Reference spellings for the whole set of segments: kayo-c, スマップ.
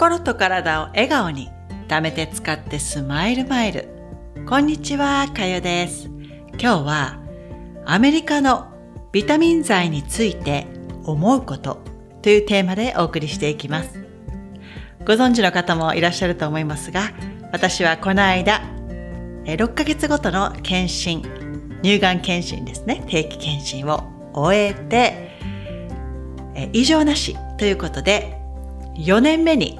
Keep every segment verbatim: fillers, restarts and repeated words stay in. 心と体を笑顔に、貯めて使ってスマイルマイル。こんにちは、かよです。今日はアメリカのビタミン剤について思うことというテーマでお送りしていきます。ご存知の方もいらっしゃると思いますが、私はこの間ろっかげつごとの検診、乳がん検診ですね、定期検診を終えて異常なしということでよねんめに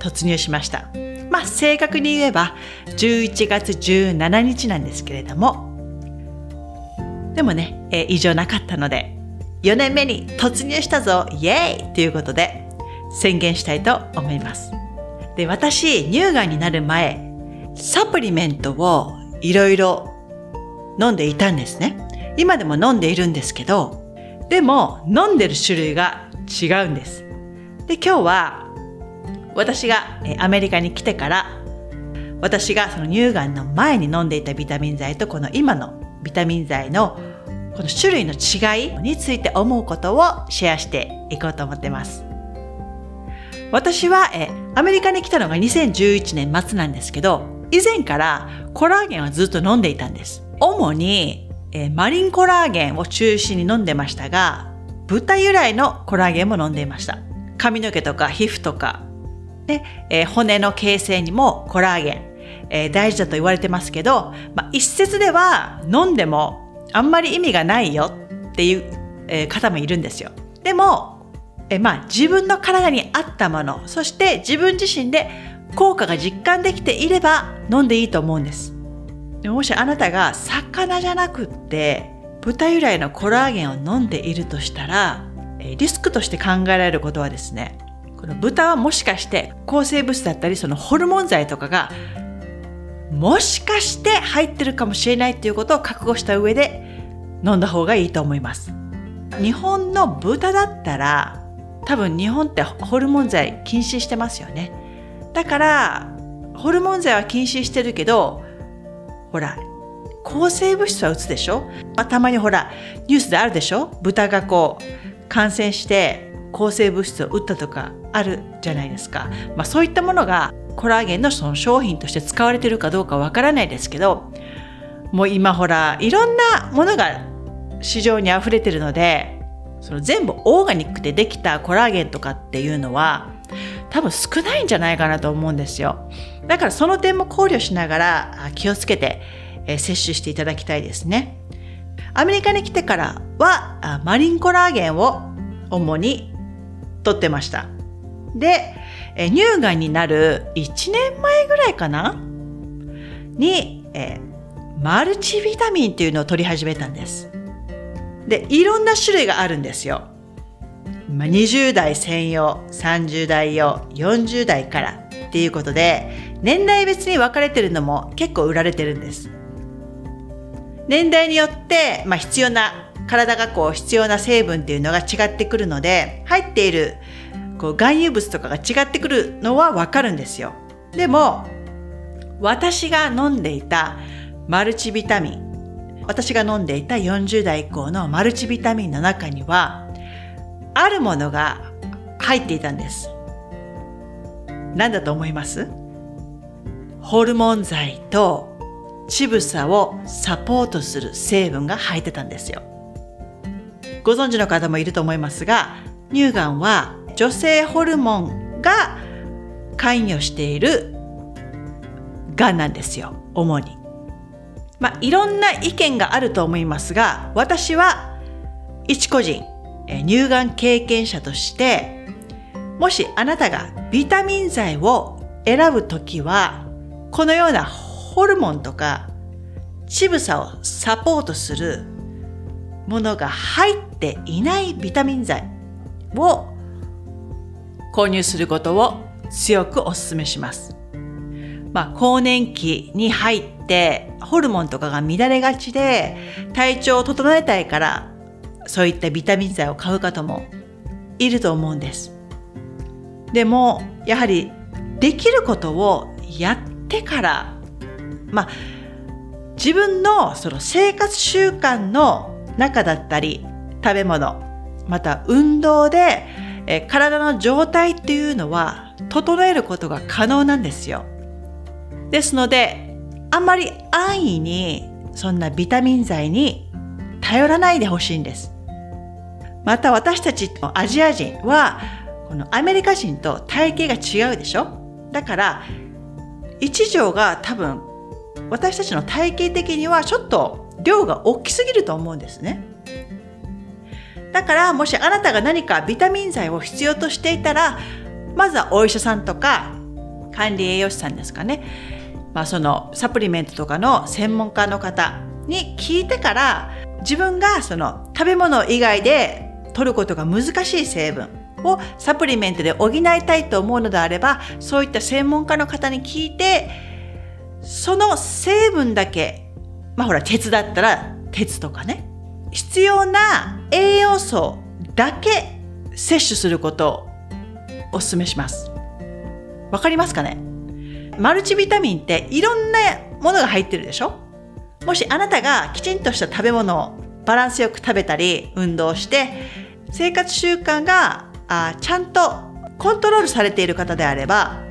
突入しました。まあ正確に言えばじゅういちがつじゅうしちにちなんですけれども、でもね、え異常なかったのでよねんめに突入したぞ、イエーイということで宣言したいと思います。で、私乳がんになる前、サプリメントをいろいろ飲んでいたんですね。今でも飲んでいるんですけど、でも飲んでる種類が違うんです。で、今日は私がアメリカに来てから、私がその乳がんの前に飲んでいたビタミン剤とこの今のビタミン剤のこの種類の違いについて思うことをシェアしていこうと思ってます。私はえアメリカに来たのがにせんじゅういちねんまつなんですけど、以前からコラーゲンはずっと飲んでいたんです。主にえマリンコラーゲンを中心に飲んでましたが、豚由来のコラーゲンも飲んでいました。髪の毛とか皮膚とか、ねえー、骨の形成にもコラーゲン、えー、大事だと言われてますけど、まあ、一説では飲んでもあんまり意味がないよっていう、えー、方もいるんですよ。でもえまあ、自分の体に合ったもの、そして自分自身で効果が実感できていれば飲んでいいと思うんです。でも、もしあなたが魚じゃなくって豚由来のコラーゲンを飲んでいるとしたら、リスクとして考えられることはですね、この豚はもしかして抗生物だったり、そのホルモン剤とかがもしかして入ってるかもしれないということを覚悟した上で飲んだ方がいいと思います。日本の豚だったら多分日本ってホルモン剤禁止してますよね。だからホルモン剤は禁止してるけど、ほら抗生物質は打つでしょ、まあ、たまにほらニュースであるでしょ、豚がこう感染して抗生物質を打ったとかあるじゃないですか。まあ、そういったものがコラーゲンのその商品として使われてるかどうかわからないですけど、もう今ほらいろんなものが市場にあふれてるので、その全部オーガニックでできたコラーゲンとかっていうのは多分少ないんじゃないかなと思うんですよ。だからその点も考慮しながら気をつけて、えー、摂取していただきたいですね。アメリカに来てからはマリンコラーゲンを主に摂ってました。で、えー、乳がんになるいちねんまえぐらいかなに、えー、マルチビタミンっていうのを摂り始めたんです。で、いろんな種類があるんですよ。にじゅうだい専用、さんじゅうだい用、よんじゅうだいからっていうことで、年代別に分かれてるのも結構売られてるんです。年代によって、まあ、必要な体がこう必要な成分っていうのが違ってくるので、入っているこう含有物とかが違ってくるのは分かるんですよ。でも私が飲んでいたマルチビタミン、私が飲んでいたよんじゅうだい以降のマルチビタミンの中にはあるものが入っていたんです。何だと思います？ホルモン剤と乳房をサポートする成分が入ってたんですよ。ご存知の方もいると思いますが、乳がんは女性ホルモンが関与しているがんなんですよ、主に。まあ、いろんな意見があると思いますが、私は一個人、え乳がん経験者として、もしあなたがビタミン剤を選ぶときは、このようなホルモンとか乳房をサポートするものが入っていないビタミン剤を購入することを強くお勧めします。まあ、更年期に入ってホルモンとかが乱れがちで体調を整えたいから、そういったビタミン剤を買う方もいると思うんです。でもやはりできることをやってから、まあ、自分のその生活習慣の中だったり、食べ物、また運動でえ体の状態っていうのは整えることが可能なんですよ。ですので、あんまり安易にそんなビタミン剤に頼らないでほしいんです。また私たちアジア人はこのアメリカ人と体型が違うでしょ。だから一錠が多分私たちの体型的にはちょっと量が大きすぎると思うんですね。だからもしあなたが何かビタミン剤を必要としていたら、まずはお医者さんとか管理栄養士さんですかね、まあ、そのサプリメントとかの専門家の方に聞いてから、自分がその食べ物以外で取ることが難しい成分をサプリメントで補いたいと思うのであれば、そういった専門家の方に聞いて、その成分だけ、まあほら鉄だったら鉄とかね、必要な栄養素だけ摂取することをお勧めします。わかりますかね。マルチビタミンっていろんなものが入ってるでしょ。もしあなたがきちんとした食べ物をバランスよく食べたり運動して生活習慣があちゃんとコントロールされている方であれば、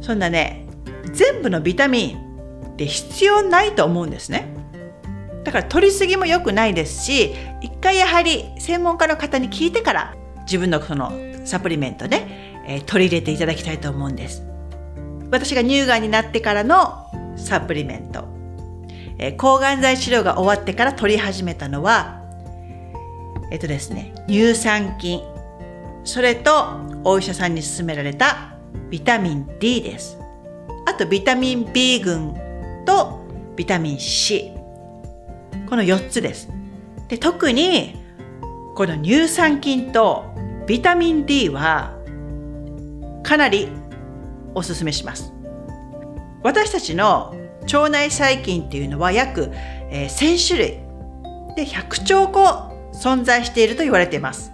そんなね全部のビタミンって必要ないと思うんですね。だから取りすぎも良くないですし、一回やはり専門家の方に聞いてから自分のそのサプリメントね、えー、取り入れていただきたいと思うんです。私が乳がんになってからのサプリメント、えー、抗がん剤治療が終わってから取り始めたのはえっとですね乳酸菌、それとお医者さんに勧められたビタミン ディー です。あとビタミン ビー 群とビタミン シー、 このよっつです。で、特にこの乳酸菌とビタミン ディー はかなりおすすめします。私たちの腸内細菌っていうのは約せん種類でひゃくちょうこ存在していると言われています。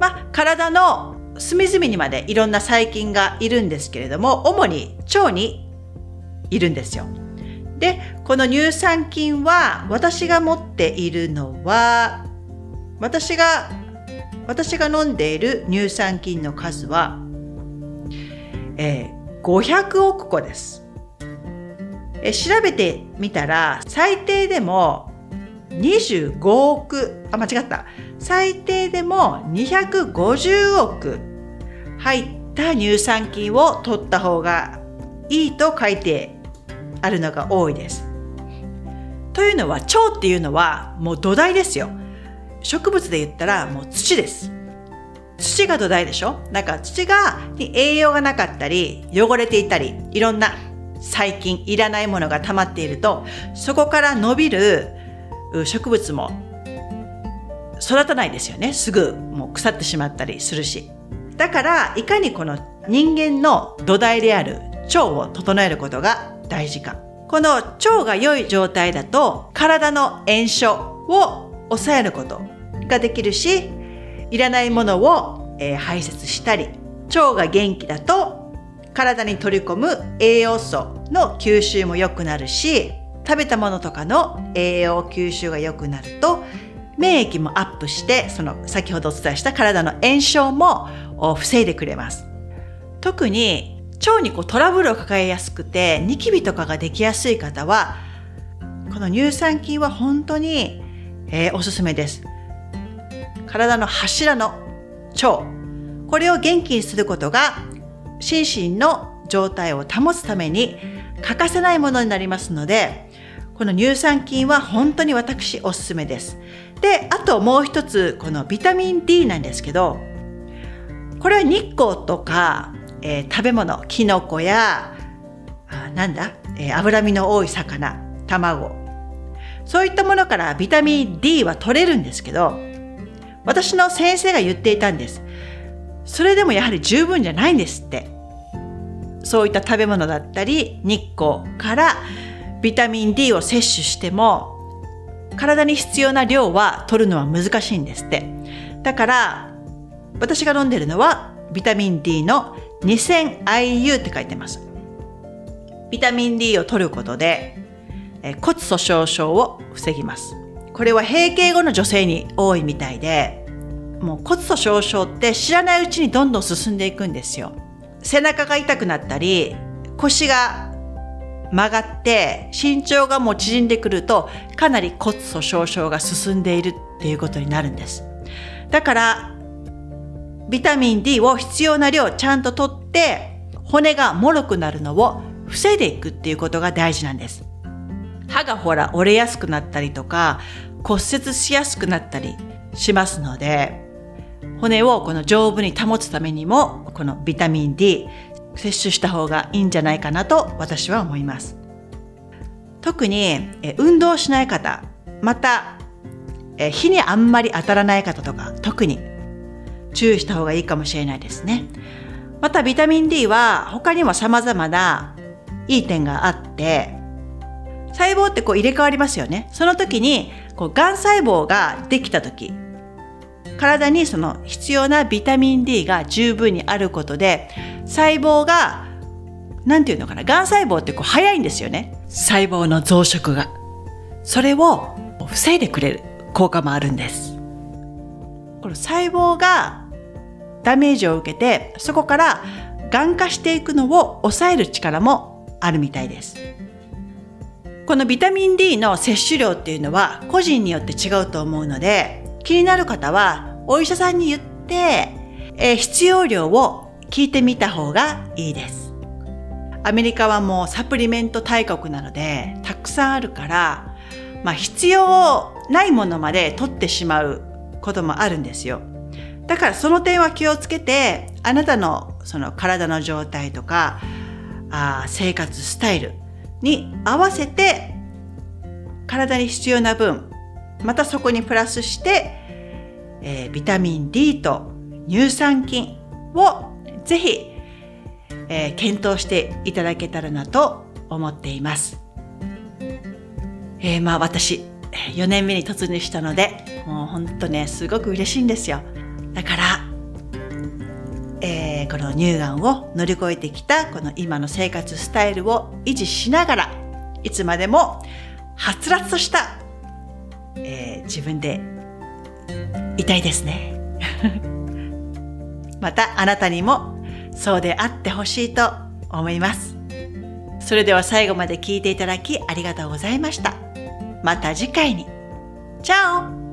まあ、体の隅々にまでいろんな細菌がいるんですけれども、主に腸にいるんですよ。で、この乳酸菌は私が持っているのは私が私が飲んでいる乳酸菌の数は、えー、ごひゃくおくこです。えー、調べてみたら最低でもにじゅうごおく、あ、間違った。最低でもにひゃくごじゅうおく入った乳酸菌を取った方がいいと書いてあるのが多いです。というのは、腸っていうのはもう土台ですよ。植物で言ったらもう土です。土が土台でしょ。だから土がに栄養がなかったり汚れていたり、いろんな細菌、いらないものが溜まっていると、そこから伸びる植物も育たないですよね。すぐもう腐ってしまったりするし。だからいかにこの人間の土台である腸を整えることが大事か。この腸が良い状態だと体の炎症を抑えることができるし、いらないものを、えー、排泄したり、腸が元気だと体に取り込む栄養素の吸収も良くなるし、食べたものとかの栄養吸収が良くなると免疫もアップして、その先ほどお伝えした体の炎症も防いでくれます。特に腸にこうトラブルを抱えやすくてニキビとかができやすい方は、この乳酸菌は本当に、えー、おすすめです。体の柱の腸、これを元気にすることが心身の状態を保つために欠かせないものになりますので、この乳酸菌は本当に私おすすめです。で、あともう一つ、このビタミン ディー なんですけど、これは日光とか、えー、食べ物、キノコやあなんだ、えー、脂身の多い魚、卵、そういったものからビタミン ディー は取れるんですけど、私の先生が言っていたんです。それでもやはり十分じゃないんですって。そういった食べ物だったり日光からビタミン ディー を摂取しても体に必要な量は取るのは難しいんですって。だから私が飲んでるのはビタミン ディー の にせんアイユー って書いてます。ビタミン ディー を取ることで骨粗しょう症を防ぎます。これは閉経後の女性に多いみたいで、もう骨粗しょう症って知らないうちにどんどん進んでいくんですよ。背中が痛くなったり、腰が曲がって身長がもう縮んでくると、かなり骨粗しょう症が進んでいるっていうことになるんです。だからビタミン D を必要な量ちゃんととって、骨がもろくなるのを防いでいくっていうことが大事なんです。歯がほら折れやすくなったりとか骨折しやすくなったりしますので、骨をこの丈夫に保つためにもこのビタミン D 摂取した方がいいんじゃないかなと私は思います。特に運動しない方、また日にあんまり当たらない方とか特に注意した方がいいかもしれないですね。またビタミン D は他にも様々ないい点があって、細胞ってこう入れ替わりますよね。その時にこうがん細胞ができた時、体にその必要なビタミン D が十分にあることで、細胞がなんていうのかな、がん細胞ってこう早いんですよね、細胞の増殖が。それを防いでくれる効果もあるんです。この細胞がダメージを受けて、そこからがん化していくのを抑える力もあるみたいです。このビタミン D の摂取量っていうのは個人によって違うと思うので、気になる方はお医者さんに言って、えー、必要量を聞いてみた方がいいです。アメリカはもうサプリメント大国なのでたくさんあるから、まあ、必要ないものまで取ってしまうこともあるんですよ。だからその点は気をつけて、あなたのその体の状態とか、あ、生活スタイルに合わせて体に必要な分、またそこにプラスして、えー、ビタミン D と乳酸菌をぜひ、えー、検討していただけたらなと思っています。えー、まあ私よねんめに突入したので、もうほんとねすごく嬉しいんですよ。だから、えー、この乳がんを乗り越えてきたこの今の生活スタイルを維持しながら、いつまでもはつらつとしたえー、自分でいたいですねまたあなたにもそうであってほしいと思います。それでは最後まで聞いていただきありがとうございました。また次回に。チャオ。